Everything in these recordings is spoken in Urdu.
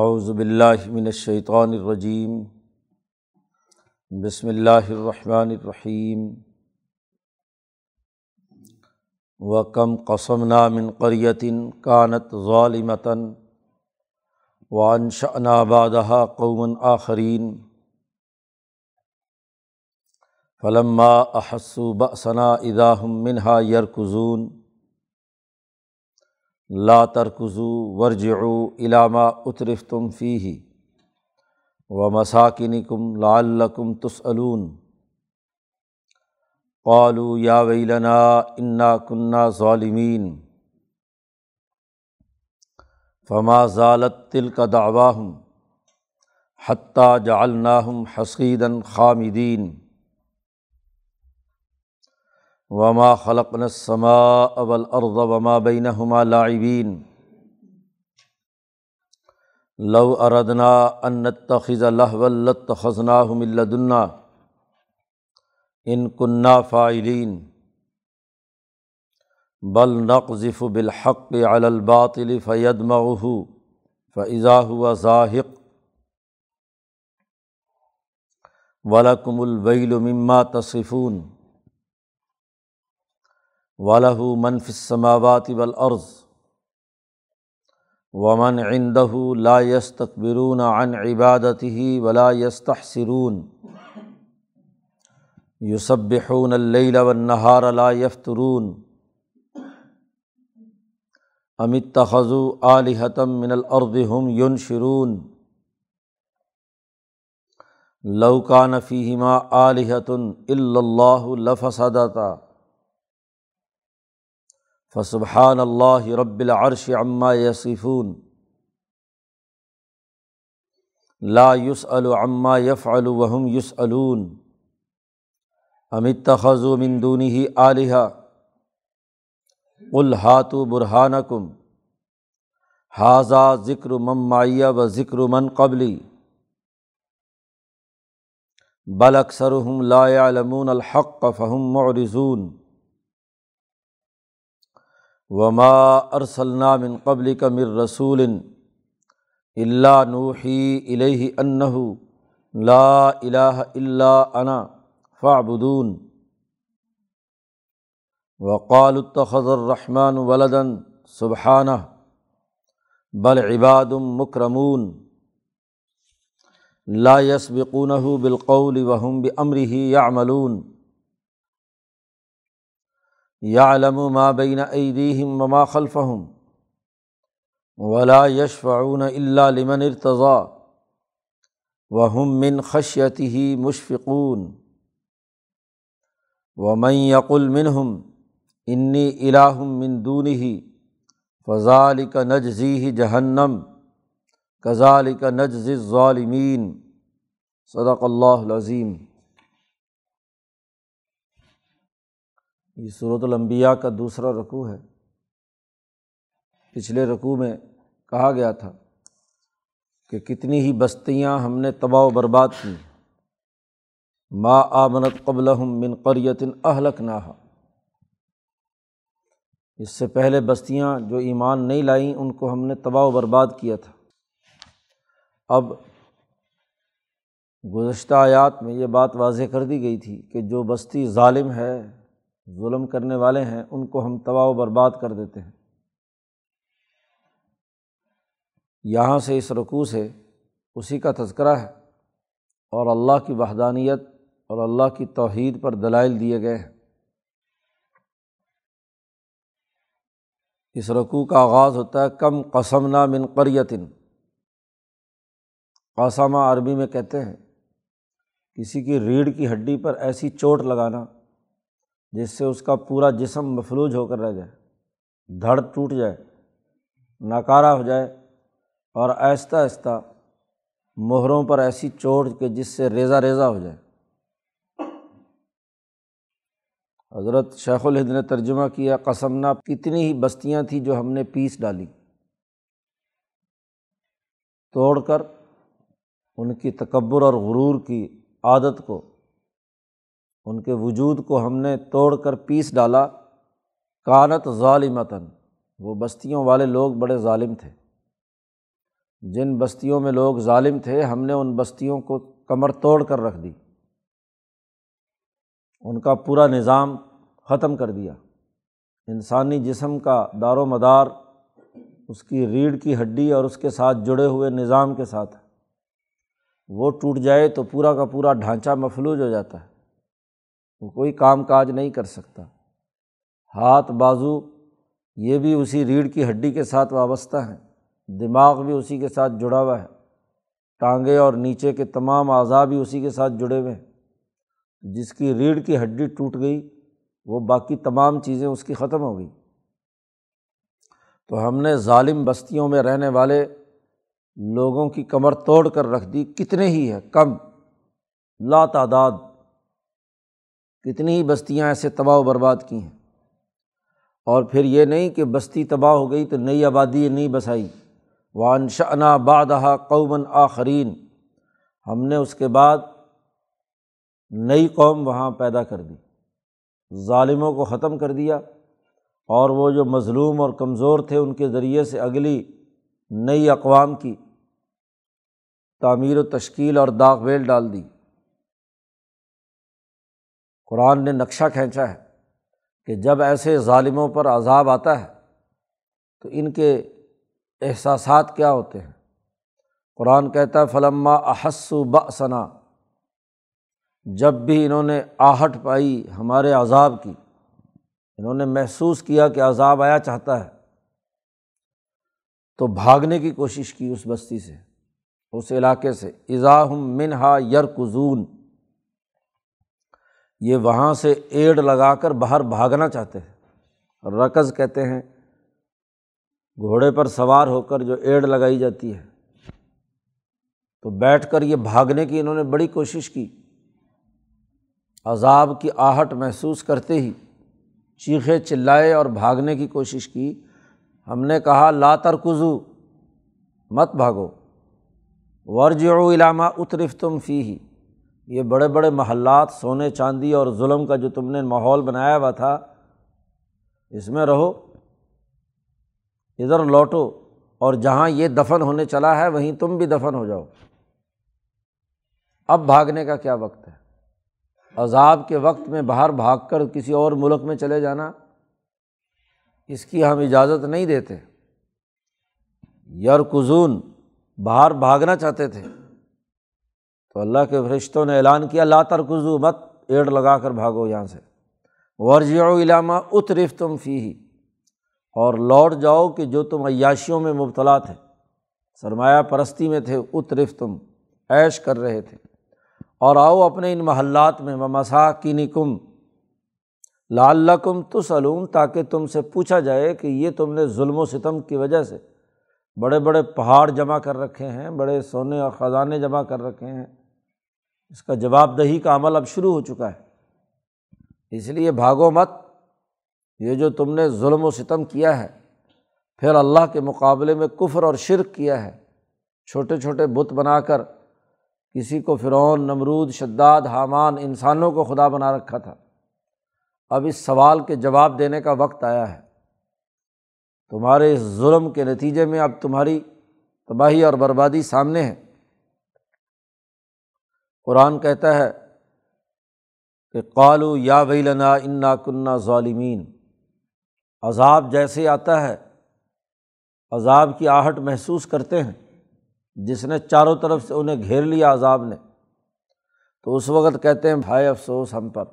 اعوذ باللہ من الشیطان الرجیم، بسم اللہ الرحمن الرحیم۔ وَكَمْ قَصَمْنَا مِنْ قَرْيَةٍ كَانَتْ ظَالِمَةً وَأَنْشَأْنَا بَعْدَهَا قَوْمًا آخَرِينَ فَلَمَّا أَحَسُّوا بَأْسَنَا إِذَا هُمْ مِنْهَا يَرْكُزُونَ لا ترکزوا وارجعوا الی ما اترفتم فیہ ومساکنکم لعلکم تسألون۔ قالوا یا ویلنا انا کنا ظالمین۔ فما زالت تلک دعواہم حتی جعلناہم حصیدا خامدین۔ وما خلقنا السماء والارض وما بینہما لاعبین۔ لو اردنا ان نتخذ لہوا لاتخذناہ من لدنا ان کنا فاعلین۔ بل نقذف بالحق علی الباطل فیدمغہ فاذا ھو زاہق۔ ولکم الویل مما تصفون وَلَهُ مَن فِي السَّمَاوَاتِ وَالْأَرْضِ وَمَن عِندَهُ لَا يَسْتَكْبِرُونَ عَنْ عِبَادَتِهِ وَلَا يَسْتَحْسِرُونَ۔ يُسَبِّحُونَ اللَّيْلَ وَالنَّهَارَ لَا يَفْتُرُونَ۔ أَمِ اتَّخَذُوا آلِهَةً مِّنَ الْأَرْضِ هُمْ يُنشِرُونَ۔ لَوْ كَانَ فِيهِمَا آلِهَةٌ إِلَّا اللَّهُ لَفَسَدَتَا فسبحان اللہ رب العرش عما یصفون۔ لا یسأل عما یفعل وہم یسألون۔ ام اتخذوا من دونہ آلہہ قل ہاتوا برہانکم ھذا ذکر من معی و ذکر من قبلی بل اکثرہم لا یعلمون الحق فہم معرضون۔ وما ارسلنا من قبلک من رسول الا نوحی الیہ انہ لا الہ الا انا فاعبدون۔ وقالوا اتخذ الرحمن ولدا سبحانہ بل عباد مکرمون۔ لا یسبقونہ بالقول وہم بامرہ یعملون۔ یعلم ما بین ایدیہم وما خلفہم ولا یشفعون الا لمن ارتضی وہم من خشیتہ مشفقون۔ ومن یقل منہم انی الہ من دونہ فذلک نجزیہ جہنم کذالک نجزی الظالمین۔ صدق اللہ العظیم۔ یہ سورۃ الانبیاء کا دوسرا رکوع ہے۔ پچھلے رکوع میں کہا گیا تھا کہ کتنی ہی بستیاں ہم نے تباہ و برباد کی، ما آمنت قبلہم من قریۃ اہلکناہا، اس سے پہلے بستیاں جو ایمان نہیں لائیں ان کو ہم نے تباہ و برباد کیا تھا۔ اب گزشتہ آیات میں یہ بات واضح کر دی گئی تھی کہ جو بستی ظالم ہے، ظلم کرنے والے ہیں، ان کو ہم تباہ و برباد کر دیتے ہیں۔ یہاں سے اس رکوع سے اسی کا تذکرہ ہے اور اللہ کی وحدانیت اور اللہ کی توحید پر دلائل دیے گئے ہیں۔ اس رکوع کا آغاز ہوتا ہے کم قسمنا من قریۃ۔ قسمہ عربی میں کہتے ہیں کسی کی ریڑھ کی ہڈی پر ایسی چوٹ لگانا جس سے اس کا پورا جسم مفلوج ہو کر رہ جائے، دھڑ ٹوٹ جائے، ناکارہ ہو جائے، اور آہستہ آہستہ مہروں پر ایسی چوٹ کہ جس سے ریزہ ریزہ ہو جائے۔ حضرت شیخ الہند نے ترجمہ کیا، قسمنا کتنی ہی بستیاں تھیں جو ہم نے پیس ڈالی، توڑ کر ان کی تکبر اور غرور کی عادت کو، ان کے وجود کو ہم نے توڑ کر پیس ڈالا۔ کانت ظالمتاً، وہ بستیوں والے لوگ بڑے ظالم تھے۔ جن بستیوں میں لوگ ظالم تھے ہم نے ان بستیوں کو کمر توڑ کر رکھ دی، ان کا پورا نظام ختم کر دیا۔ انسانی جسم کا دار و مدار اس کی ریڑھ کی ہڈی اور اس کے ساتھ جڑے ہوئے نظام کے ساتھ، وہ ٹوٹ جائے تو پورا کا پورا ڈھانچہ مفلوج ہو جاتا ہے، وہ کوئی کام کاج نہیں کر سکتا۔ ہاتھ بازو یہ بھی اسی ریڑھ کی ہڈی کے ساتھ وابستہ ہیں، دماغ بھی اسی کے ساتھ جڑا ہوا ہے، ٹانگیں اور نیچے کے تمام اعضاء بھی اسی کے ساتھ جڑے ہوئے ہیں۔ جس کی ریڑھ کی ہڈی ٹوٹ گئی وہ باقی تمام چیزیں اس کی ختم ہو گئی۔ تو ہم نے ظالم بستیوں میں رہنے والے لوگوں کی کمر توڑ کر رکھ دی، کتنے ہی ہے، کم لا تعداد، کتنی ہی بستیاں ایسے تباہ و برباد کی ہیں۔ اور پھر یہ نہیں کہ بستی تباہ ہو گئی تو نئی آبادی نہیں بسائی، وَأَنشَأْنَا بَعْدَهَا قَوْمًا آخَرِينَ، ہم نے اس کے بعد نئی قوم وہاں پیدا کر دی، ظالموں کو ختم کر دیا، اور وہ جو مظلوم اور کمزور تھے ان کے ذریعے سے اگلی نئی اقوام کی تعمیر و تشکیل اور داغ ویل ڈال دی۔ قرآن نے نقشہ کھینچا ہے کہ جب ایسے ظالموں پر عذاب آتا ہے تو ان کے احساسات کیا ہوتے ہیں۔ قرآن کہتا ہے فلما احسوا بأسنا، جب بھی انہوں نے آہٹ پائی ہمارے عذاب کی، انہوں نے محسوس کیا کہ عذاب آیا چاہتا ہے، تو بھاگنے کی کوشش کی اس بستی سے، اس علاقے سے۔ اذا ہم منہا یرکضون، یہ وہاں سے ایڑ لگا کر باہر بھاگنا چاہتے ہیں، رکض کہتے ہیں گھوڑے پر سوار ہو کر جو ایڑ لگائی جاتی ہے، تو بیٹھ کر یہ بھاگنے کی انہوں نے بڑی کوشش کی۔ عذاب کی آہٹ محسوس کرتے ہی چیخے چلائے اور بھاگنے کی کوشش کی۔ ہم نے کہا لا ترکضوا، مت بھاگو، وارجعوا الی ما اترفتم فیہ، یہ بڑے بڑے محلات، سونے چاندی اور ظلم کا جو تم نے ماحول بنایا ہوا تھا، اس میں رہو، ادھر لوٹو، اور جہاں یہ دفن ہونے چلا ہے وہیں تم بھی دفن ہو جاؤ۔ اب بھاگنے کا کیا وقت ہے؟ عذاب کے وقت میں باہر بھاگ کر کسی اور ملک میں چلے جانا، اس کی ہم اجازت نہیں دیتے۔ یرکضون، باہر بھاگنا چاہتے تھے، تو اللہ کے فرشتوں نے اعلان کیا لا ترکضوا، مت ایڑ لگا کر بھاگو یہاں سے، وارجعوا الی ما اترفتم فیہ، اور لوٹ جاؤ کہ جو تم عیاشیوں میں مبتلا تھے، سرمایہ پرستی میں تھے، اترفتم، عیش کر رہے تھے، اور آؤ اپنے ان محلات میں، ومساکینکم لعلکم تسألون، تاکہ تم سے پوچھا جائے کہ یہ تم نے ظلم و ستم کی وجہ سے بڑے بڑے پہاڑ جمع کر رکھے ہیں، بڑے سونے اور خزانے جمع کر رکھے ہیں، اس کا جواب دہی کا عمل اب شروع ہو چکا ہے، اس لیے بھاگو مت، یہ جو تم نے ظلم و ستم کیا ہے، پھر اللہ کے مقابلے میں کفر اور شرک کیا ہے، چھوٹے چھوٹے بت بنا کر کسی کو فرعون، نمرود، شداد، حامان، انسانوں کو خدا بنا رکھا تھا، اب اس سوال کے جواب دینے کا وقت آیا ہے، تمہارے اس ظلم کے نتیجے میں اب تمہاری تباہی اور بربادی سامنے ہے۔ قرآن کہتا ہے کہ قالوا یا ویلنا انا کنا ظالمین، عذاب جیسے آتا ہے، عذاب کی آہٹ محسوس کرتے ہیں، جس نے چاروں طرف سے انہیں گھیر لیا عذاب نے، تو اس وقت کہتے ہیں بھائے افسوس ہم پر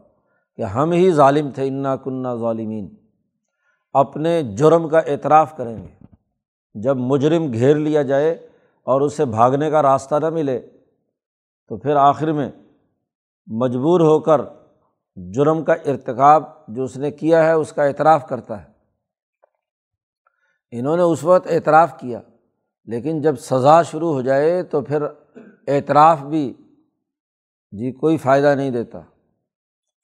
کہ ہم ہی ظالم تھے، انا کنا ظالمین، اپنے جرم کا اعتراف کریں گے۔ جب مجرم گھیر لیا جائے اور اسے بھاگنے کا راستہ نہ ملے تو پھر آخر میں مجبور ہو کر جرم کا ارتکاب جو اس نے کیا ہے اس کا اعتراف کرتا ہے۔ انہوں نے اس وقت اعتراف کیا، لیکن جب سزا شروع ہو جائے تو پھر اعتراف بھی جی کوئی فائدہ نہیں دیتا۔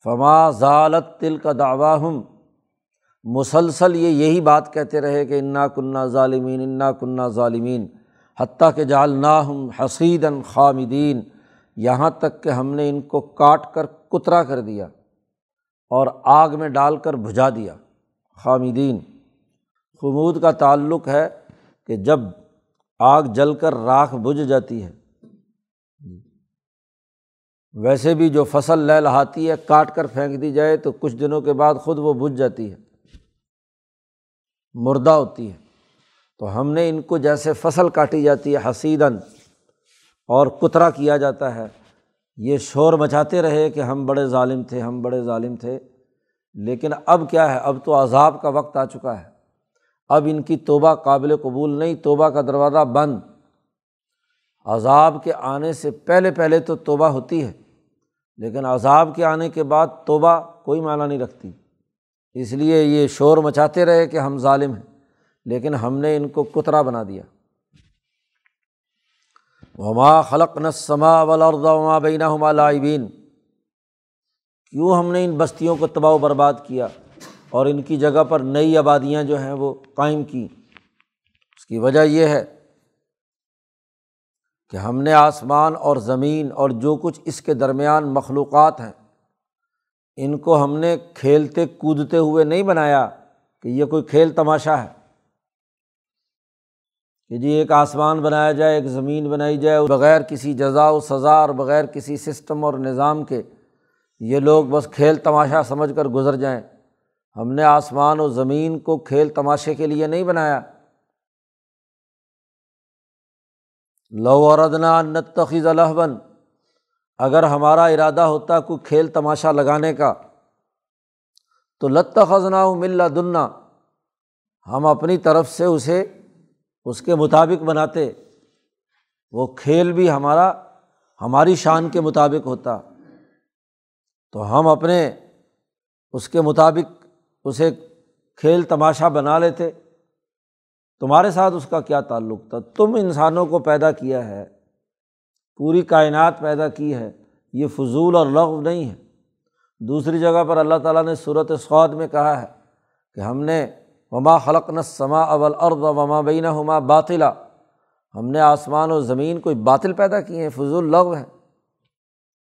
فما زالت تلک دعواہم، مسلسل یہ یہی بات کہتے رہے کہ انا کنا ظالمین، انا کنا ظالمین، حتیٰ کہ جعلناہم حصیدا خامدین، یہاں تک کہ ہم نے ان کو کاٹ کر کترا کر دیا اور آگ میں ڈال کر بھجا دیا۔ خامدین، خمود کا تعلق ہے کہ جب آگ جل کر راکھ بجھ جاتی ہے، ویسے بھی جو فصل لہلہاتی ہے کاٹ کر پھینک دی جائے تو کچھ دنوں کے بعد خود وہ بجھ جاتی ہے، مردہ ہوتی ہے۔ تو ہم نے ان کو جیسے فصل کاٹی جاتی ہے حسیداً اور کترا کیا جاتا ہے، یہ شور مچاتے رہے کہ ہم بڑے ظالم تھے، ہم بڑے ظالم تھے۔ لیکن اب کیا ہے، اب تو عذاب کا وقت آ چکا ہے، اب ان کی توبہ قابل قبول نہیں، توبہ کا دروازہ بند۔ عذاب کے آنے سے پہلے پہلے تو توبہ ہوتی ہے، لیکن عذاب کے آنے کے بعد توبہ کوئی معنی نہیں رکھتی۔ اس لیے یہ شور مچاتے رہے کہ ہم ظالم ہیں، لیکن ہم نے ان کو کترا بنا دیا۔ وما خلقنا السماء والارض وما بینہما لاعبین، کیوں ہم نے ان بستیوں کو تباہ و برباد کیا اور ان کی جگہ پر نئی آبادیاں جو ہیں وہ قائم کی؟ اس کی وجہ یہ ہے کہ ہم نے آسمان اور زمین اور جو کچھ اس کے درمیان مخلوقات ہیں ان کو ہم نے کھیلتے کودتے ہوئے نہیں بنایا کہ یہ کوئی کھیل تماشا ہے کہ جی ایک آسمان بنایا جائے، ایک زمین بنائی جائے، بغیر کسی جزا و سزا اور بغیر کسی سسٹم اور نظام کے یہ لوگ بس کھیل تماشا سمجھ کر گزر جائیں۔ ہم نے آسمان و زمین کو کھیل تماشے کے لیے نہیں بنایا۔ لو اردنا ان نتخذ لہوا، اگر ہمارا ارادہ ہوتا کوئی کھیل تماشا لگانے کا تو لاتخذناہ من لدنا، ہم اپنی طرف سے اسے اس کے مطابق بناتے، وہ کھیل بھی ہمارا ہماری شان کے مطابق ہوتا، تو ہم اپنے اس کے مطابق اسے کھیل تماشا بنا لیتے۔ تمہارے ساتھ اس کا کیا تعلق تھا؟ تم انسانوں کو پیدا کیا ہے، پوری کائنات پیدا کی ہے، یہ فضول اور لغو نہیں ہے۔ دوسری جگہ پر اللہ تعالیٰ نے سورۃ صاد میں کہا ہے کہ ہم نے وما خلقنا السماء والارض وما بینہما باطلا، ہم نے آسمان و زمین کوئی باطل پیدا کیے ہیں، فضول لغو ہیں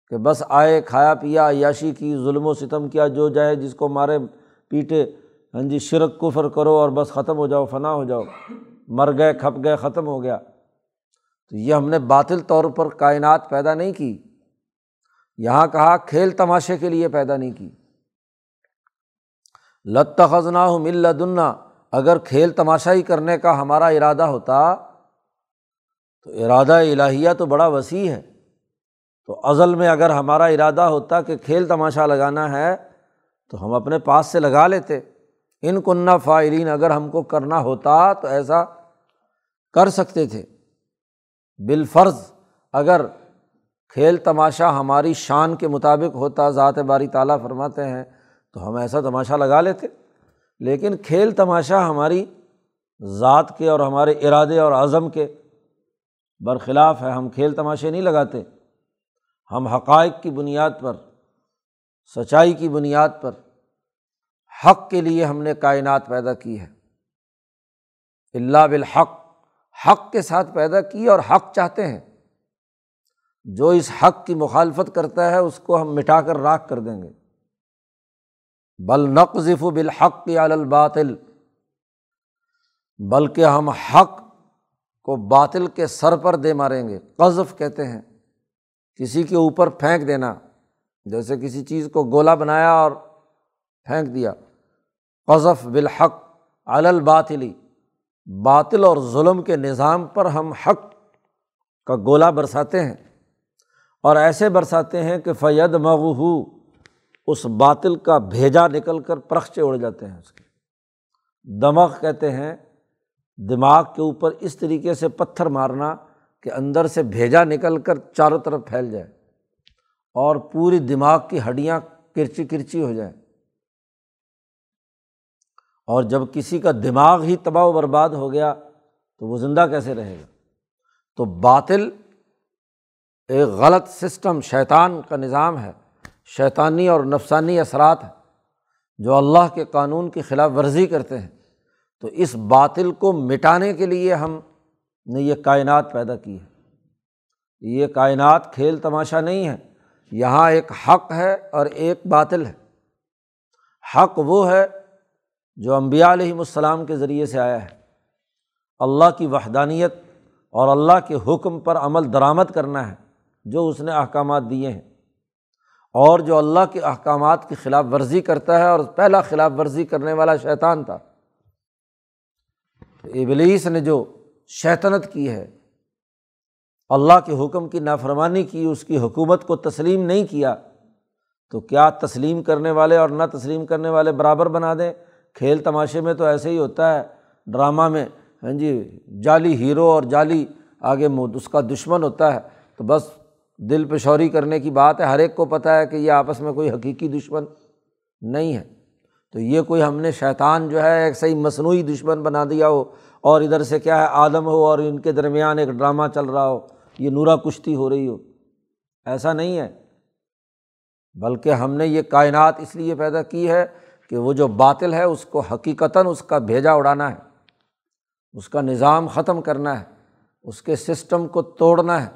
کہ بس آئے، کھایا پیا، عیاشی کی، ظلم و ستم کیا، جو جائے جس کو مارے پیٹے، ہاں جی شرک کفر کرو اور بس ختم ہو جاؤ، فنا ہو جاؤ، مر گئے، کھپ گئے، ختم ہو گیا۔ تو یہ ہم نے باطل طور پر کائنات پیدا نہیں کی، یہاں کہا کھیل تماشے کے لیے پیدا نہیں کی۔ لَاتَّخَذْنَاهُ مِن لَّدُنَّا، اگر کھیل تماشا ہی کرنے کا ہمارا ارادہ ہوتا تو ارادہ الہیہ تو بڑا وسیع ہے، تو ازل میں اگر ہمارا ارادہ ہوتا کہ کھیل تماشا لگانا ہے تو ہم اپنے پاس سے لگا لیتے۔ ان کنّا فاعلین، اگر ہم کو کرنا ہوتا تو ایسا کر سکتے تھے۔ بالفرض اگر کھیل تماشا ہماری شان کے مطابق ہوتا، ذات باری تعالیٰ فرماتے ہیں، تو ہم ایسا تماشا لگا لیتے، لیکن کھیل تماشا ہماری ذات کے اور ہمارے ارادے اور عزم کے برخلاف ہے۔ ہم کھیل تماشے نہیں لگاتے، ہم حقائق کی بنیاد پر، سچائی کی بنیاد پر، حق کے لیے ہم نے کائنات پیدا کی ہے۔ اللہ بالحق، حق کے ساتھ پیدا کی اور حق چاہتے ہیں۔ جو اس حق کی مخالفت کرتا ہے اس کو ہم مٹا کر راکھ کر دیں گے۔ بل نقذف بالحق علی الباطل، بلکہ ہم حق کو باطل کے سر پر دے ماریں گے۔ قذف کہتے ہیں کسی کے اوپر پھینک دینا، جیسے کسی چیز کو گولا بنایا اور پھینک دیا۔ قذف بالحق علی الباطل، باطل اور ظلم کے نظام پر ہم حق کا گولا برساتے ہیں، اور ایسے برساتے ہیں کہ فیدمغہ، اس باطل کا بھیجا نکل کر پرخچے اڑ جاتے ہیں۔ اس کے دمغ کہتے ہیں دماغ کے اوپر اس طریقے سے پتھر مارنا کہ اندر سے بھیجا نکل کر چاروں طرف پھیل جائے اور پوری دماغ کی ہڈیاں کرچی کرچی ہو جائیں۔ اور جب کسی کا دماغ ہی تباہ و برباد ہو گیا تو وہ زندہ کیسے رہے گا؟ تو باطل ایک غلط سسٹم، شیطان کا نظام ہے، شیطانی اور نفسانی اثرات ہیں جو اللہ کے قانون کی خلاف ورزی کرتے ہیں۔ تو اس باطل کو مٹانے کے لیے ہم نے یہ کائنات پیدا کی ہے۔ یہ کائنات کھیل تماشا نہیں ہے، یہاں ایک حق ہے اور ایک باطل ہے۔ حق وہ ہے جو انبیاء علیہم السلام کے ذریعے سے آیا ہے، اللہ کی وحدانیت اور اللہ کے حکم پر عمل درآمد کرنا ہے جو اس نے احکامات دیے ہیں، اور جو اللہ کے احکامات کی خلاف ورزی کرتا ہے، اور پہلا خلاف ورزی کرنے والا شیطان تھا۔ ابلیس نے جو شیطنت کی ہے، اللہ کے حکم کی نافرمانی کی، اس کی حکومت کو تسلیم نہیں کیا، تو کیا تسلیم کرنے والے اور نہ تسلیم کرنے والے برابر بنا دیں؟ کھیل تماشے میں تو ایسے ہی ہوتا ہے، ڈرامہ میں ہاں جی جعلی ہیرو اور جعلی آگے اس کا دشمن ہوتا ہے، تو بس دل پشوری کرنے کی بات ہے، ہر ایک کو پتہ ہے کہ یہ آپس میں کوئی حقیقی دشمن نہیں ہے۔ تو یہ کوئی ہم نے شیطان جو ہے ایک صحیح مصنوعی دشمن بنا دیا ہو، اور ادھر سے کیا ہے آدم ہو اور ان کے درمیان ایک ڈرامہ چل رہا ہو، یہ نورا کشتی ہو رہی ہو، ایسا نہیں ہے۔ بلکہ ہم نے یہ کائنات اس لیے پیدا کی ہے کہ وہ جو باطل ہے اس کو حقیقتاً اس کا بھیجا اڑانا ہے، اس کا نظام ختم کرنا ہے، اس کے سسٹم کو توڑنا ہے۔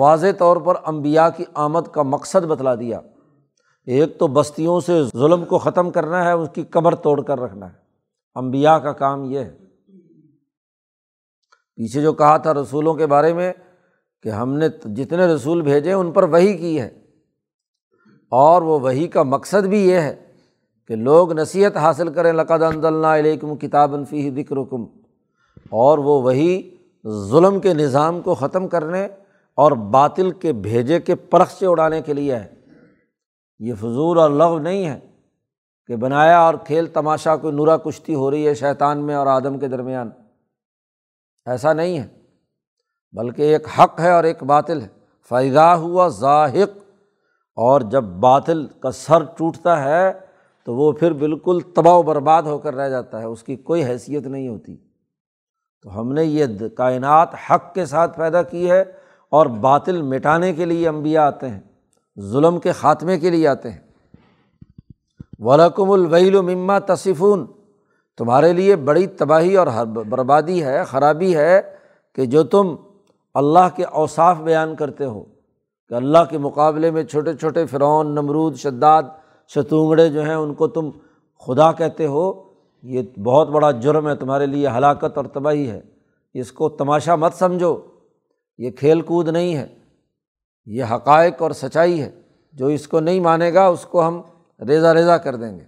واضح طور پر انبیاء کی آمد کا مقصد بتلا دیا، ایک تو بستیوں سے ظلم کو ختم کرنا ہے، اس کی کمر توڑ کر رکھنا ہے، انبیاء کا کام یہ ہے۔ پیچھے جو کہا تھا رسولوں کے بارے میں کہ ہم نے جتنے رسول بھیجے ان پر وحی کی ہے، اور وہ وحی کا مقصد بھی یہ ہے کہ لوگ نصیحت حاصل کریں، لقد انزلنا الیکم کتابا فیہ ذکرکم، اور وہ وحی ظلم کے نظام کو ختم کرنے اور باطل کے بھیجے کے پرخچے اڑانے کے لیے ہے۔ یہ فضول اور لغو نہیں ہے کہ بنایا اور کھیل تماشا کوئی نورا کشتی ہو رہی ہے شیطان میں اور آدم کے درمیان، ایسا نہیں ہے، بلکہ ایک حق ہے اور ایک باطل ہے۔ فَإِذَا هُوَ زَاهِقٌ، اور جب باطل کا سر ٹوٹتا ہے تو وہ پھر بالکل تباہ و برباد ہو کر رہ جاتا ہے، اس کی کوئی حیثیت نہیں ہوتی۔ تو ہم نے یہ کائنات حق کے ساتھ پیدا کی ہے، اور باطل مٹانے کے لیے انبیاء آتے ہیں، ظلم کے خاتمے کے لیے آتے ہیں۔ وَلَكُمُ الْوَيْلُ مِمَّا تَصِفُونَ، تمہارے لیے بڑی تباہی اور بربادی ہے، خرابی ہے کہ جو تم اللہ کے اوصاف بیان کرتے ہو، کہ اللہ کے مقابلے میں چھوٹے چھوٹے فرعون، نمرود، شداد، شتونگڑے جو ہیں ان کو تم خدا کہتے ہو۔ یہ بہت بڑا جرم ہے تمہارے لیے، ہلاکت اور تباہی ہے۔ اس کو تماشا مت سمجھو، یہ کھیل کود نہیں ہے، یہ حقائق اور سچائی ہے۔ جو اس کو نہیں مانے گا اس کو ہم ریزہ ریزہ کر دیں گے۔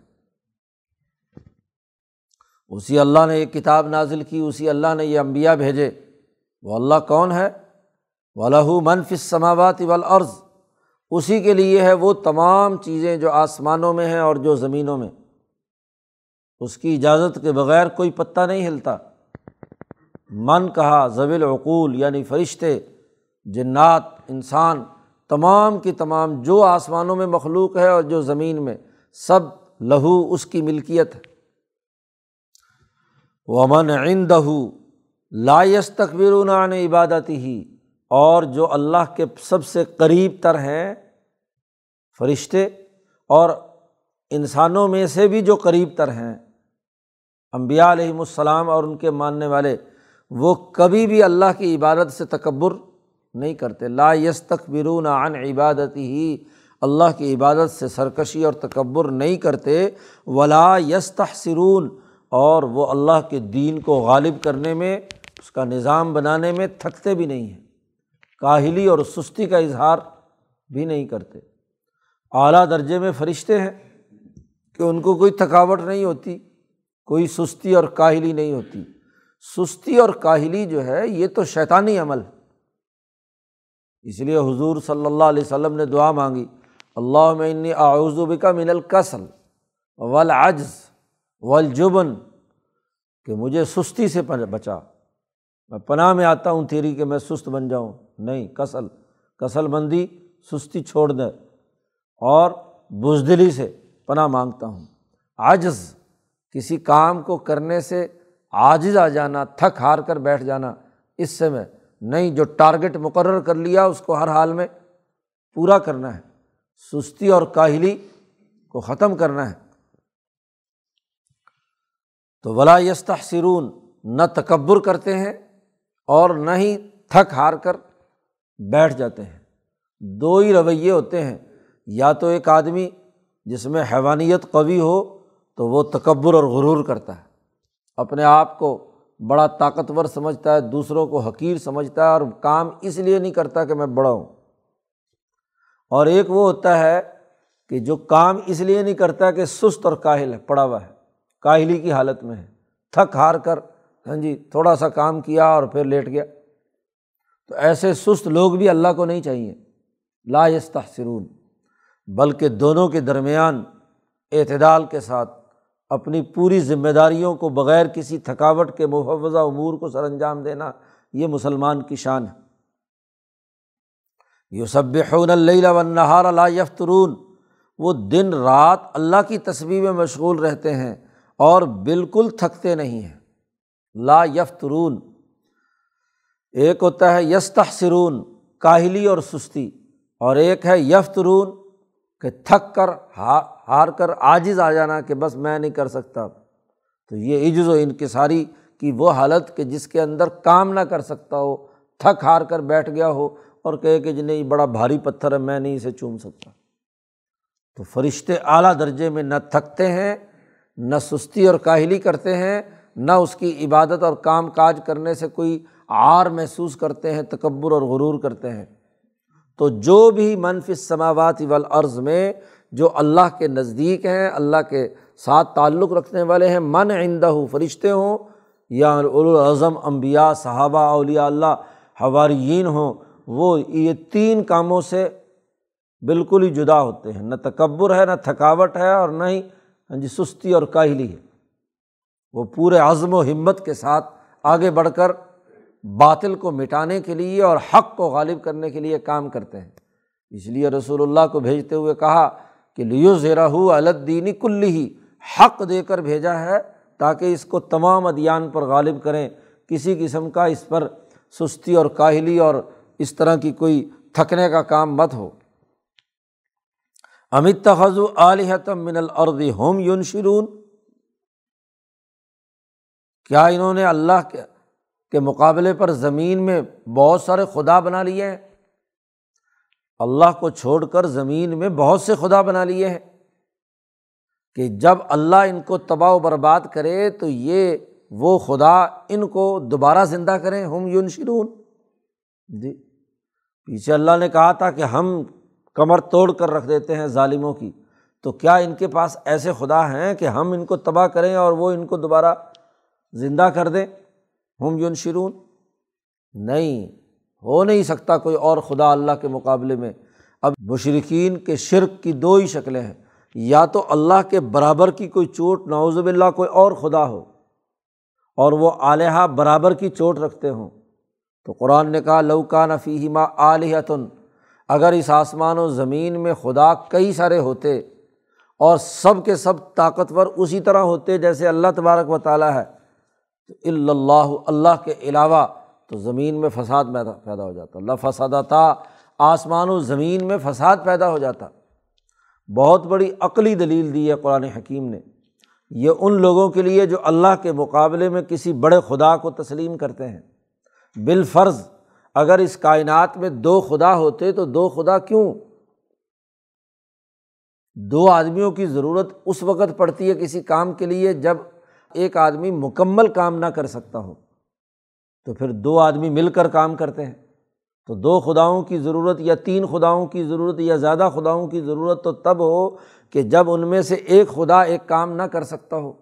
اسی اللہ نے یہ کتاب نازل کی، اسی اللہ نے یہ انبیاء بھیجے۔ وہ اللہ کون ہے؟ وَلَهُ مَن فِي السَّمَاوَاتِ وَالْأَرْضِ، اسی کے لیے ہے وہ تمام چیزیں جو آسمانوں میں ہیں اور جو زمینوں میں، اس کی اجازت کے بغیر کوئی پتہ نہیں ہلتا۔ من کہا ذوی العقول یعنی فرشتے، جنات، انسان، تمام کی تمام جو آسمانوں میں مخلوق ہے اور جو زمین میں، سب لہو اس کی ملکیت ہے۔ وَمَنْ عِنْدَهُ لَا يَسْتَكْبِرُونَ عَنْ عِبَادَتِهِ، اور جو اللہ کے سب سے قریب تر ہیں فرشتے، اور انسانوں میں سے بھی جو قریب تر ہیں انبیاء علیہم السلام اور ان کے ماننے والے، وہ کبھی بھی اللہ کی عبادت سے تکبر نہیں کرتے۔ لا یستکبرون عن عبادتہ، اللہ کی عبادت سے سرکشی اور تکبر نہیں کرتے۔ ولا یستحسرون، اور وہ اللہ کے دین کو غالب کرنے میں، اس کا نظام بنانے میں تھکتے بھی نہیں ہیں، کاہلی اور سستی کا اظہار بھی نہیں کرتے۔ اعلیٰ درجے میں فرشتے ہیں کہ ان کو کوئی تھکاوٹ نہیں ہوتی، کوئی سستی اور کاہلی نہیں ہوتی۔ سستی اور کاہلی جو ہے یہ تو شیطانی عمل ہے، اس لیے حضور صلی اللہ علیہ وسلم نے دعا مانگی، اللہم انی اعوذ بک من الکسل والعجز والجبن، کہ مجھے سستی سے بچا، میں پناہ میں آتا ہوں تیری کہ میں سست بن جاؤں۔ نہیں، کسل مندی، سستی چھوڑ دے، اور بزدلی سے پناہ مانگتا ہوں۔ عجز، کسی کام کو کرنے سے عاجز آ جانا، تھک ہار کر بیٹھ جانا، اس سے میں نہیں، جو ٹارگٹ مقرر کر لیا اس کو ہر حال میں پورا کرنا ہے، سستی اور کاہلی کو ختم کرنا ہے۔ تو ولا یستحسرون، نہ تکبر کرتے ہیں اور نہ ہی تھک ہار کر بیٹھ جاتے ہیں۔ دو ہی رویے ہوتے ہیں، یا تو ایک آدمی جس میں حیوانیت قوی ہو تو وہ تکبر اور غرور کرتا ہے، اپنے آپ کو بڑا طاقتور سمجھتا ہے، دوسروں کو حقیر سمجھتا ہے، اور کام اس لیے نہیں کرتا کہ میں بڑا ہوں، اور ایک وہ ہوتا ہے کہ جو کام اس لیے نہیں کرتا کہ سست اور کاہل ہے، پڑا ہوا ہے، کاہلی کی حالت میں ہے، تھک ہار کر تھوڑا سا کام کیا اور پھر لیٹ گیا۔ تو ایسے سست لوگ بھی اللہ کو نہیں چاہیے، لا یستحسرون، بلکہ دونوں کے درمیان اعتدال کے ساتھ اپنی پوری ذمہ داریوں کو بغیر کسی تھکاوٹ کے محفوظہ امور کو سر انجام دینا، یہ مسلمان کی شان ہے۔ یسبحون اللیل والنہار لا یفترون، وہ دن رات اللہ کی تسبیح میں مشغول رہتے ہیں اور بالکل تھکتے نہیں ہیں، لا یفترون۔ ایک ہوتا ہے یستحسرون، کاہلی اور سستی، اور ایک ہے یفترون کہ تھک کر ہار کر عاجز آ جانا کہ بس میں نہیں کر سکتا۔ تو یہ عجز و انکساری کی وہ حالت کہ جس کے اندر کام نہ کر سکتا ہو، تھک ہار کر بیٹھ گیا ہو اور کہے کہ جی نہیں بڑا بھاری پتھر ہے، میں نہیں اسے چوم سکتا۔ تو فرشتے اعلیٰ درجے میں نہ تھکتے ہیں، نہ سستی اور کاہلی کرتے ہیں، نہ اس کی عبادت اور کام کاج کرنے سے کوئی عار محسوس کرتے ہیں، تکبر اور غرور کرتے ہیں۔ تو جو بھی من فی السماوات والارض میں جو اللہ کے نزدیک ہیں، اللہ کے ساتھ تعلق رکھنے والے ہیں، من عندہ فرشتے ہوں یا اولو العزم انبیاء، صحابہ، اولیاء اللہ، حواریین ہوں، وہ یہ تین کاموں سے بالکل ہی جدا ہوتے ہیں، نہ تکبر ہے، نہ تھکاوٹ ہے، اور نہ ہی سستی اور کاہلی ہے۔ وہ پورے عزم و ہمت کے ساتھ آگے بڑھ کر باطل کو مٹانے کے لیے اور حق کو غالب کرنے کے لیے کام کرتے ہیں۔ اس لیے رسول اللہ کو بھیجتے ہوئے کہا کہ لیظہرہ علی الدین کلہ، حق دے کر بھیجا ہے تاکہ اس کو تمام ادیان پر غالب کریں، کسی قسم کا اس پر سستی اور کاہلی اور اس طرح کی کوئی تھکنے کا کام مت ہو۔ ام اتخذوا آلہۃ من الارض ہم ینشرون، کیا انہوں نے اللہ کے مقابلے پر زمین میں بہت سارے خدا بنا لیے ہیں؟ اللہ کو چھوڑ کر زمین میں بہت سے خدا بنا لیے ہیں کہ جب اللہ ان کو تباہ و برباد کرے تو یہ وہ خدا ان کو دوبارہ زندہ کریں، ہم ینشرون۔ جی پیچھے اللہ نے کہا تھا کہ ہم کمر توڑ کر رکھ دیتے ہیں ظالموں کی، تو کیا ان کے پاس ایسے خدا ہیں کہ ہم ان کو تباہ کریں اور وہ ان کو دوبارہ زندہ کر دیں؟ ہم ینشرون، نہیں، ہو نہیں سکتا کوئی اور خدا اللہ کے مقابلے میں۔ اب مشرکین کے شرک کی دو ہی شکلیں ہیں، یا تو اللہ کے برابر کی کوئی چوٹ، نعوذ باللہ، کوئی اور خدا ہو اور وہ آلہہ برابر کی چوٹ رکھتے ہوں۔ تو قرآن نے کہا لو کان فیہما آلہۃ، اگر اس آسمان و زمین میں خدا کئی سارے ہوتے اور سب کے سب طاقتور اسی طرح ہوتے جیسے اللہ تبارک و تعالیٰ ہے، الا اللہ، اللہ کے علاوہ، تو زمین میں فساد پیدا ہو جاتا، اللہ فسادتا، آسمان و زمین میں فساد پیدا ہو جاتا۔ بہت بڑی عقلی دلیل دی ہے قرآن حکیم نے، یہ ان لوگوں کے لیے جو اللہ کے مقابلے میں کسی بڑے خدا کو تسلیم کرتے ہیں۔ بالفرض اگر اس کائنات میں دو خدا ہوتے تو دو خدا کیوں؟ دو آدمیوں کی ضرورت اس وقت پڑتی ہے کسی کام کے لیے جب ایک آدمی مکمل کام نہ کر سکتا ہو، تو پھر دو آدمی مل کر کام کرتے ہیں۔ تو دو خداؤں کی ضرورت یا تین خداؤں کی ضرورت یا زیادہ خداؤں کی ضرورت تو تب ہو کہ جب ان میں سے ایک خدا ایک کام نہ کر سکتا ہو،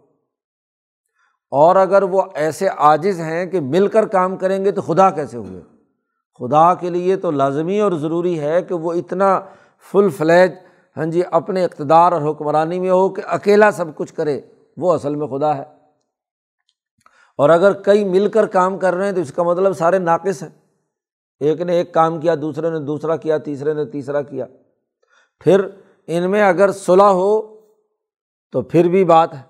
اور اگر وہ ایسے عاجز ہیں کہ مل کر کام کریں گے تو خدا کیسے ہوئے؟ خدا کے لیے تو لازمی اور ضروری ہے کہ وہ اتنا فل فلیج اپنے اقتدار اور حکمرانی میں ہو کہ اکیلا سب کچھ کرے، وہ اصل میں خدا ہے۔ اور اگر کئی مل کر کام کر رہے ہیں تو اس کا مطلب سارے ناقص ہیں، ایک نے ایک کام کیا، دوسرے نے دوسرا کیا، تیسرے نے تیسرا کیا۔ پھر ان میں اگر صلح ہو تو پھر بھی بات ہے،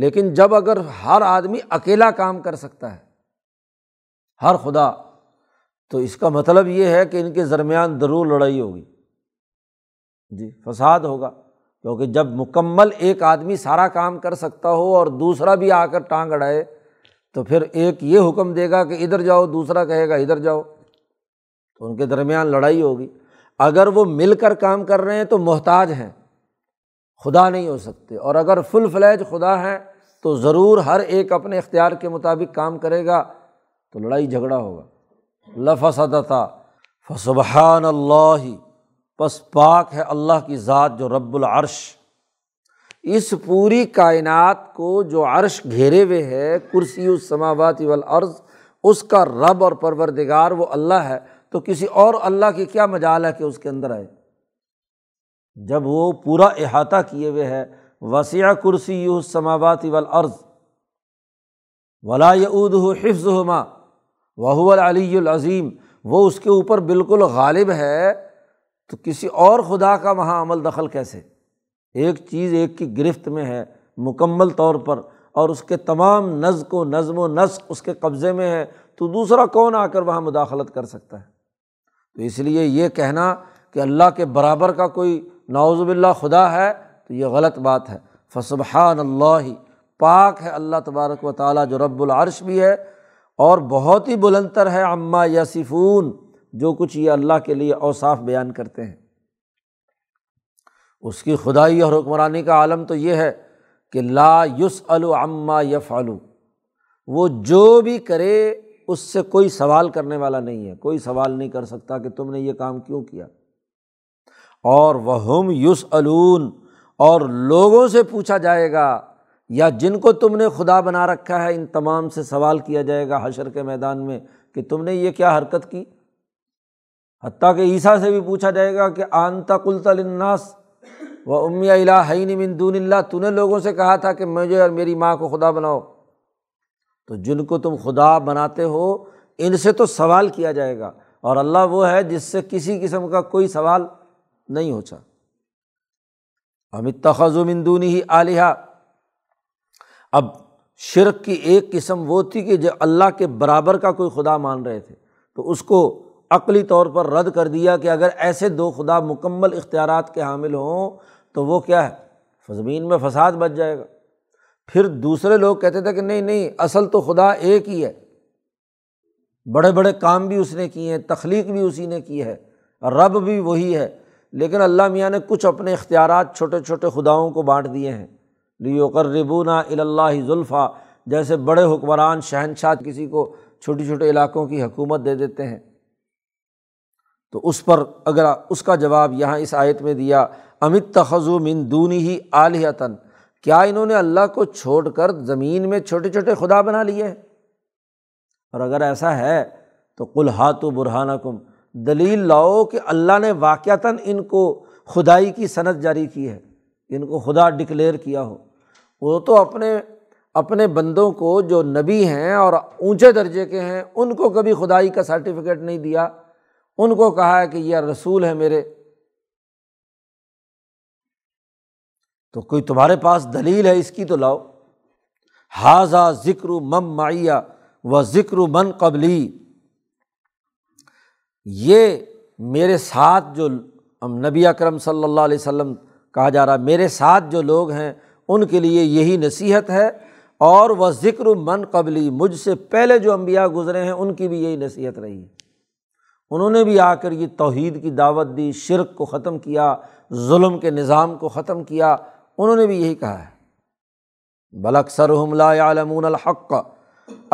لیکن جب اگر ہر آدمی اکیلا کام کر سکتا ہے، ہر خدا، تو اس کا مطلب یہ ہے کہ ان کے درمیان ضرور لڑائی ہوگی، جی فساد ہوگا، کیونکہ جب مکمل ایک آدمی سارا کام کر سکتا ہو اور دوسرا بھی آ کر ٹانگ اڑائے تو پھر ایک یہ حکم دے گا کہ ادھر جاؤ، دوسرا کہے گا ادھر جاؤ، تو ان کے درمیان لڑائی ہوگی۔ اگر وہ مل کر کام کر رہے ہیں تو محتاج ہیں، خدا نہیں ہو سکتے، اور اگر فل فلیج خدا ہیں تو ضرور ہر ایک اپنے اختیار کے مطابق کام کرے گا تو لڑائی جھگڑا ہوگا۔ لفسدتا فسبحان اللہ، پس پاک ہے اللہ کی ذات جو رب العرش، اس پوری کائنات کو جو عرش گھیرے ہوئے ہے، کرسی السماوات والارض، اس کا رب اور پروردگار وہ اللہ ہے، تو کسی اور اللہ کی کیا مجال ہے کہ اس کے اندر آئے جب وہ پورا احاطہ کیے ہوئے ہے۔ وسیع کرسی السماوات والارض ولا یؤودہ حفظہما وہو العلی العظیم، وہ اس کے اوپر بالکل غالب ہے، تو کسی اور خدا کا وہاں عمل دخل کیسے؟ ایک چیز ایک کی گرفت میں ہے مکمل طور پر، اور اس کے تمام نظم و نسق اس کے قبضے میں ہے، تو دوسرا کون آ کر وہاں مداخلت کر سکتا ہے؟ تو اس لیے یہ کہنا کہ اللہ کے برابر کا کوئی نعوذ باللہ خدا ہے، تو یہ غلط بات ہے۔ فسبحان اللہ، پاک ہے اللہ تبارک و تعالیٰ جو رب العرش بھی ہے، اور بہت ہی بلند تر ہے عما یصفون، جو کچھ یہ اللہ کے لیے اوصاف بیان کرتے ہیں۔ اس کی خدائی اور حکمرانی کا عالم تو یہ ہے کہ لا یسأل عما یفعل، وہ جو بھی کرے اس سے کوئی سوال کرنے والا نہیں ہے، کوئی سوال نہیں کر سکتا کہ تم نے یہ کام کیوں کیا۔ اور وہم یسألون، اور لوگوں سے پوچھا جائے گا یا جن کو تم نے خدا بنا رکھا ہے، ان تمام سے سوال کیا جائے گا حشر کے میدان میں کہ تم نے یہ کیا حرکت کی۔ حتیٰ کہ عیسیٰ سے بھی پوچھا جائے گا کہ انت قلت للناس وَأُمِّی إِلَٰہَیْنِ مِن دُونِ اللَّہِ، تو نے لوگوں سے کہا تھا کہ مجھے اور میری ماں کو خدا بناؤ، تو جن کو تم خدا بناتے ہو ان سے تو سوال کیا جائے گا، اور اللہ وہ ہے جس سے کسی قسم کا کوئی سوال نہیں ہوتا۔ اَمِ اتَّخَذُوا مِن دُونِهِ آلِهَةً، اب شرک کی ایک قسم وہ تھی کہ جو اللہ کے برابر کا کوئی خدا مان رہے تھے، تو اس کو عقلی طور پر رد کر دیا کہ اگر ایسے دو خدا مکمل اختیارات کے حامل ہوں تو وہ کیا ہے، زمین میں فساد بچ جائے گا۔ پھر دوسرے لوگ کہتے تھے کہ نہیں، اصل تو خدا ایک ہی ہے، بڑے بڑے کام بھی اس نے کیے ہیں، تخلیق بھی اسی نے کی ہے، رب بھی وہی ہے، لیکن اللہ میاں نے کچھ اپنے اختیارات چھوٹے چھوٹے خداؤں کو بانٹ دیے ہیں۔ لیقربونا الی اللہ زلفیٰ، جیسے بڑے حکمران شہنشاہ کسی کو چھوٹے چھوٹے علاقوں کی حکومت دے دیتے ہیں۔ تو اس پر اگر اس کا جواب یہاں اس آیت میں دیا، ام اتخذوا من دونہ آلہۃ، کیا انہوں نے اللہ کو چھوڑ کر زمین میں چھوٹے چھوٹے خدا بنا لیے ہیں؟ اور اگر ایسا ہے تو قل ہاتوا برہانکم، دلیل لاؤ کہ اللہ نے واقعتاً ان کو خدائی کی سند جاری کی ہے، ان کو خدا ڈکلیئر کیا ہو۔ وہ تو اپنے بندوں کو جو نبی ہیں اور اونچے درجے کے ہیں، ان کو کبھی خدائی کا سرٹیفکیٹ نہیں دیا، ان کو کہا ہے کہ یہ رسول ہے میرے۔ تو کوئی تمہارے پاس دلیل ہے اس کی تو لاؤ۔ ھذا ذکر من معی و ذکر من قبلی، یہ میرے ساتھ جو نبی اکرم صلی اللہ علیہ وسلم کہا جا رہا، میرے ساتھ جو لوگ ہیں ان کے لیے یہی نصیحت ہے، اور وہ ذکر من قبلی، مجھ سے پہلے جو انبیاء گزرے ہیں ان کی بھی یہی نصیحت رہی ہے۔ انہوں نے بھی آ کر یہ توحید کی دعوت دی، شرک کو ختم کیا، ظلم کے نظام کو ختم کیا، انہوں نے بھی یہی کہا ہے۔ بل اکثرہم لا یعلمون الحق،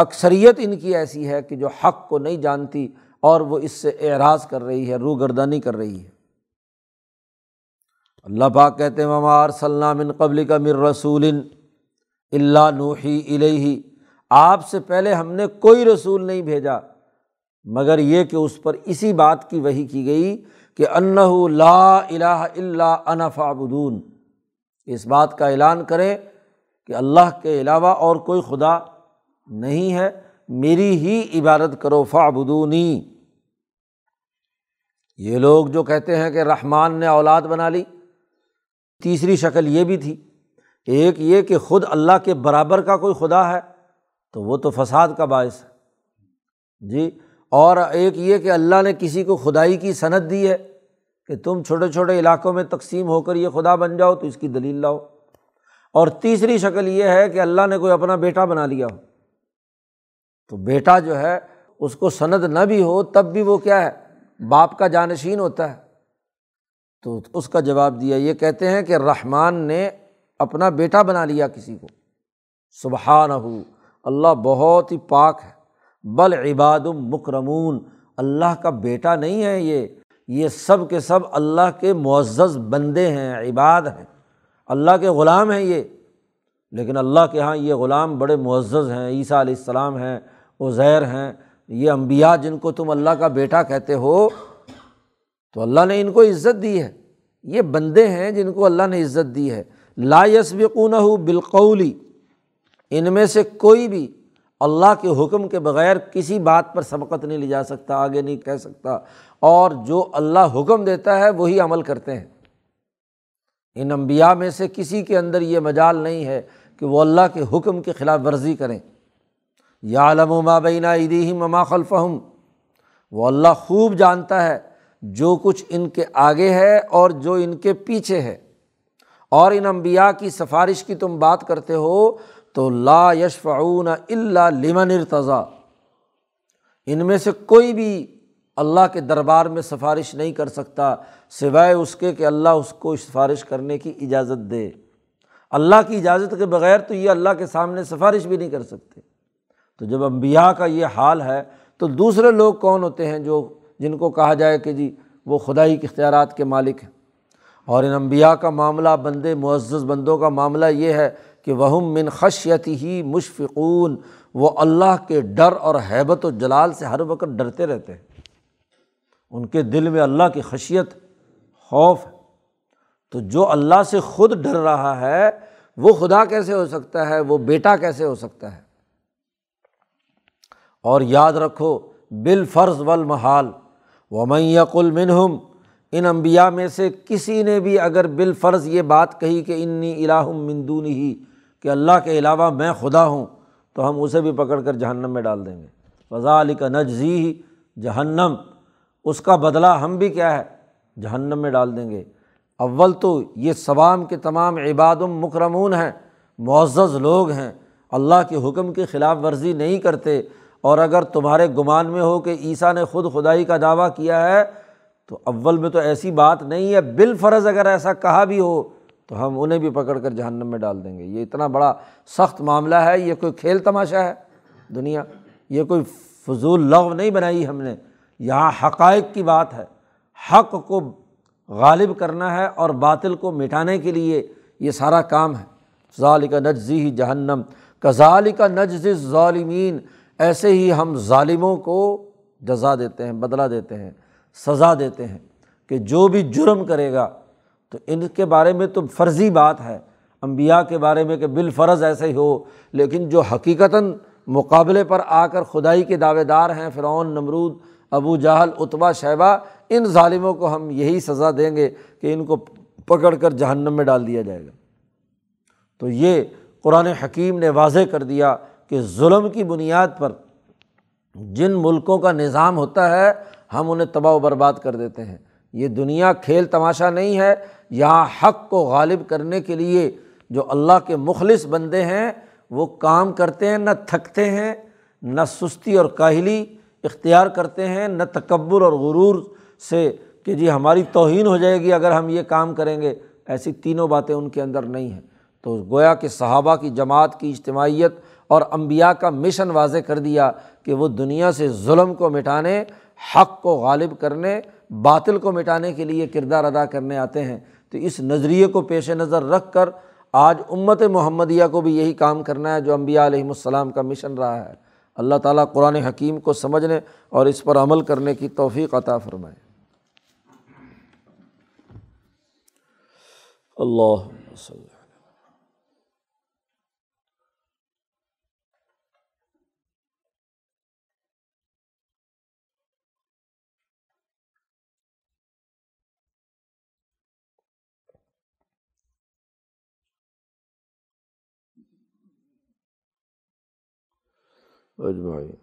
اکثریت ان کی ایسی ہے کہ جو حق کو نہیں جانتی اور وہ اس سے اعراض کر رہی ہے، روگردانی کر رہی ہے۔ اللہ پاک کہتے ہیں وما ارسلنا من قبلک من رسول الا نوحی الیہ، آپ سے پہلے ہم نے کوئی رسول نہیں بھیجا مگر یہ کہ اس پر اسی بات کی وحی کی گئی کہ انہ لا الہ الا انا فاعبدون، اس بات کا اعلان کریں کہ اللہ کے علاوہ اور کوئی خدا نہیں ہے، میری ہی عبادت کرو، فاعبدونی۔ یہ لوگ جو کہتے ہیں کہ رحمان نے اولاد بنا لی، تیسری شکل یہ بھی تھی، ایک یہ کہ خود اللہ کے برابر کا کوئی خدا ہے تو وہ تو فساد کا باعث ہے جی، اور ایک یہ کہ اللہ نے کسی کو خدائی کی سند دی ہے کہ تم چھوٹے چھوٹے علاقوں میں تقسیم ہو کر یہ خدا بن جاؤ، تو اس کی دلیل لاؤ۔ اور تیسری شکل یہ ہے کہ اللہ نے کوئی اپنا بیٹا بنا لیا ہو، تو بیٹا جو ہے اس کو سند نہ بھی ہو تب بھی وہ کیا ہے، باپ کا جانشین ہوتا ہے۔ تو اس کا جواب دیا، یہ کہتے ہیں کہ رحمان نے اپنا بیٹا بنا لیا کسی کو، سبحانہ، اللہ بہت ہی پاک ہے، بل عباد مکرمون، اللہ کا بیٹا نہیں ہے، یہ سب کے سب اللہ کے معزز بندے ہیں، عباد ہیں، اللہ کے غلام ہیں یہ، لیکن اللہ کے ہاں یہ غلام بڑے معزز ہیں، عیسیٰ علیہ السلام ہیں، عزیر ہیں، یہ انبیاء جن کو تم اللہ کا بیٹا کہتے ہو، تو اللہ نے ان کو عزت دی ہے، یہ بندے ہیں جن کو اللہ نے عزت دی ہے۔ لا یسبقونہ بالقول، ان میں سے کوئی بھی اللہ کے حکم کے بغیر کسی بات پر سبقت نہیں لے جا سکتا، آگے نہیں کہہ سکتا، اور جو اللہ حکم دیتا ہے وہی عمل کرتے ہیں۔ ان انبیاء میں سے کسی کے اندر یہ مجال نہیں ہے کہ وہ اللہ کے حکم کی خلاف ورزی کریں۔ یعلم ما بین ایدیہم وما خلفہم، وہ اللہ خوب جانتا ہے جو کچھ ان کے آگے ہے اور جو ان کے پیچھے ہے۔ اور ان انبیاء کی سفارش کی تم بات کرتے ہو تو لا یشفعون الا لمن ارتضی، ان میں سے کوئی بھی اللہ کے دربار میں سفارش نہیں کر سکتا سوائے اس کے کہ اللہ اس کو سفارش کرنے کی اجازت دے۔ اللہ کی اجازت کے بغیر تو یہ اللہ کے سامنے سفارش بھی نہیں کر سکتے۔ تو جب انبیاء کا یہ حال ہے تو دوسرے لوگ کون ہوتے ہیں جو جن کو کہا جائے کہ جی وہ خدائی کے اختیارات کے مالک ہیں؟ اور ان انبیاء کا معاملہ، بندے معزز بندوں کا معاملہ یہ ہے کہ وَهُم مِّن خَشْيَتِهِ مُشْفِقُونَ، وہ اللہ کے ڈر اور ہیبت و جلال سے ہر وقت ڈرتے رہتے ہیں، ان کے دل میں اللہ کی خشیت، خوف ہے۔ تو جو اللہ سے خود ڈر رہا ہے وہ خدا کیسے ہو سکتا ہے، وہ بیٹا کیسے ہو سکتا ہے؟ اور یاد رکھو بالفرض والمحال، وَمَن يَقُلْ مِنْهُمْ، ان انبیاء میں سے کسی نے بھی اگر بالفرض یہ بات کہی کہ انی الہ من دونہ، کہ اللہ کے علاوہ میں خدا ہوں، تو ہم اسے بھی پکڑ کر جہنم میں ڈال دیں گے۔ فَذَلِكَ نَجْزِیہ، جہنم، اس کا بدلہ ہم بھی کیا ہے، جہنم میں ڈال دیں گے۔ اول تو یہ سوام کے تمام عباد مکرمون ہیں، معزز لوگ ہیں، اللہ کے حکم کی خلاف ورزی نہیں کرتے، اور اگر تمہارے گمان میں ہو کہ عیسیٰ نے خود خدائی کا دعویٰ کیا ہے تو اول میں تو ایسی بات نہیں ہے، بالفرض اگر ایسا کہا بھی ہو تو ہم انہیں بھی پکڑ کر جہنم میں ڈال دیں گے۔ یہ اتنا بڑا سخت معاملہ ہے، یہ کوئی کھیل تماشا ہے دنیا، یہ کوئی فضول لغو نہیں بنائی ہم نے، یہاں حقائق کی بات ہے، حق کو غالب کرنا ہے اور باطل کو مٹانے کے لیے یہ سارا کام ہے۔ ذَلِكَ نَجْزِیہ جہنم، كَذَلِكَ نَجْزِی الظَّالِمِین، ایسے ہی ہم ظالموں کو جزا دیتے ہیں، بدلہ دیتے ہیں، سزا دیتے ہیں، کہ جو بھی جرم کرے گا تو ان کے بارے میں تو فرضی بات ہے انبیاء کے بارے میں کہ بالفرض ایسے ہی ہو، لیکن جو حقیقتاً مقابلے پر آ کر خدائی کے دعوے دار ہیں، فرعون، نمرود، ابو جہل، عتبہ، شیبہ، ان ظالموں کو ہم یہی سزا دیں گے کہ ان کو پکڑ کر جہنم میں ڈال دیا جائے گا۔ تو یہ قرآن حکیم نے واضح کر دیا کہ ظلم کی بنیاد پر جن ملکوں کا نظام ہوتا ہے ہم انہیں تباہ و برباد کر دیتے ہیں۔ یہ دنیا کھیل تماشا نہیں ہے، یہاں حق کو غالب کرنے کے لیے جو اللہ کے مخلص بندے ہیں وہ کام کرتے ہیں، نہ تھکتے ہیں، نہ سستی اور کاہلی اختیار کرتے ہیں، نہ تکبر اور غرور سے کہ جی ہماری توہین ہو جائے گی اگر ہم یہ کام کریں گے، ایسی تینوں باتیں ان کے اندر نہیں ہیں۔ تو گویا کہ صحابہ کی جماعت کی اجتماعیت اور انبیاء کا مشن واضح کر دیا کہ وہ دنیا سے ظلم کو مٹانے، حق کو غالب کرنے، باطل کو مٹانے کے لیے کردار ادا کرنے آتے ہیں۔ تو اس نظریے کو پیش نظر رکھ کر آج امت محمدیہ کو بھی یہی کام کرنا ہے جو انبیاء علیہ السلام کا مشن رہا ہے۔ اللہ تعالیٰ قرآن حکیم کو سمجھنے اور اس پر عمل کرنے کی توفیق عطا فرمائے۔ اللہم صلی اللہ، اجمعین۔